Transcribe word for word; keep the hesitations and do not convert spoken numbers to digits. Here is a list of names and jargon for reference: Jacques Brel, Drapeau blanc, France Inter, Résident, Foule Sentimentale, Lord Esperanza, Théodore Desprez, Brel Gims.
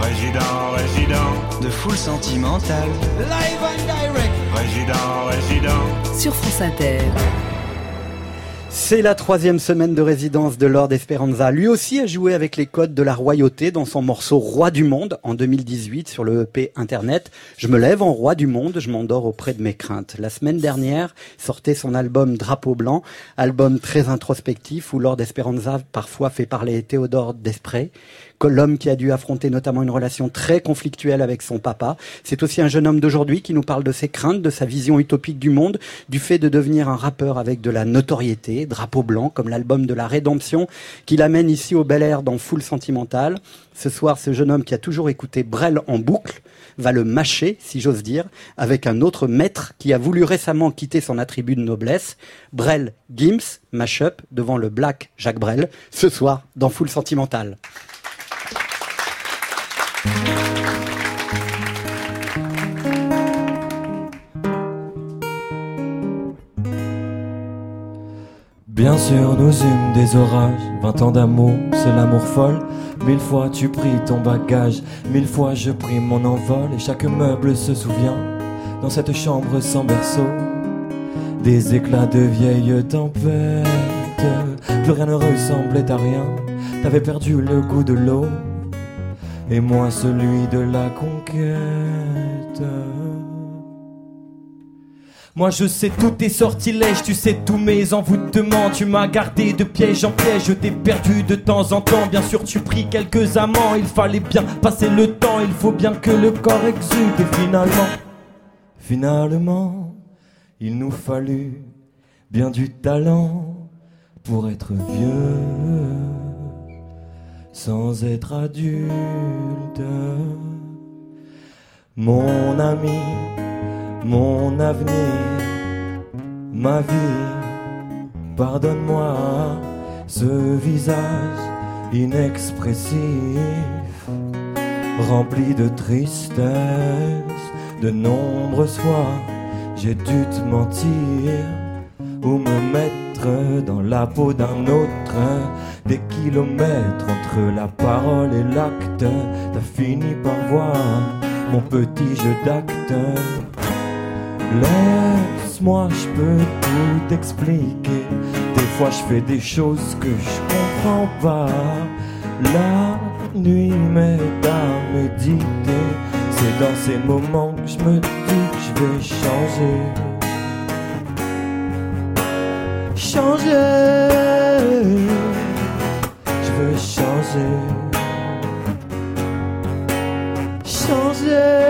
Résident, résident de Foule Sentimentale. Live and direct. Résident, résident sur France Inter. C'est la troisième semaine de résidence de Lord Esperanza. Lui aussi a joué avec les codes de la royauté dans son morceau Roi du Monde en deux mille dix-huit sur le E P Internet. Je me lève en Roi du Monde, je m'endors auprès de mes craintes. La semaine dernière sortait son album Drapeau blanc, album très introspectif où Lord Esperanza parfois fait parler Théodore Desprez, l'homme qui a dû affronter notamment une relation très conflictuelle avec son papa. C'est aussi un jeune homme d'aujourd'hui qui nous parle de ses craintes, de sa vision utopique du monde, du fait de devenir un rappeur avec de la notoriété, Drapeau blanc, comme l'album de la rédemption, qui l'amène ici au Bel Air dans Foule Sentimentale. Ce soir, ce jeune homme qui a toujours écouté Brel en boucle va le mâcher, si j'ose dire, avec un autre maître qui a voulu récemment quitter son attribut de noblesse, Brel Gims, mash-up devant le Black Jacques Brel, ce soir dans Foule Sentimentale. Bien sûr nous eûmes des orages, vingt ans d'amour, c'est l'amour folle. Mille fois tu pris ton bagage, mille fois je pris mon envol. Et chaque meuble se souvient, dans cette chambre sans berceau, des éclats de vieille tempête. Plus rien ne ressemblait à rien, t'avais perdu le goût de l'eau et moi celui de la conquête. Moi je sais tous tes sortilèges, tu sais tous mes envoûtements. Tu m'as gardé de piège en piège, je t'ai perdu de temps en temps. Bien sûr tu pris quelques amants, il fallait bien passer le temps. Il faut bien que le corps exulte et finalement, finalement, il nous fallut bien du talent pour être vieux sans être adulte. Mon ami, mon avenir, ma vie, pardonne-moi ce visage inexpressif, rempli de tristesse. De nombreuses fois j'ai dû te mentir ou me mettre dans la peau d'un autre. Des kilomètres entre la parole et l'acte, t'as fini par voir mon petit jeu d'acteur. Laisse-moi, je peux tout expliquer. Des fois je fais des choses que je comprends pas. La nuit m'aide à méditer. C'est dans ces moments que je me dis que je vais changer. Changer, je veux changer, changer.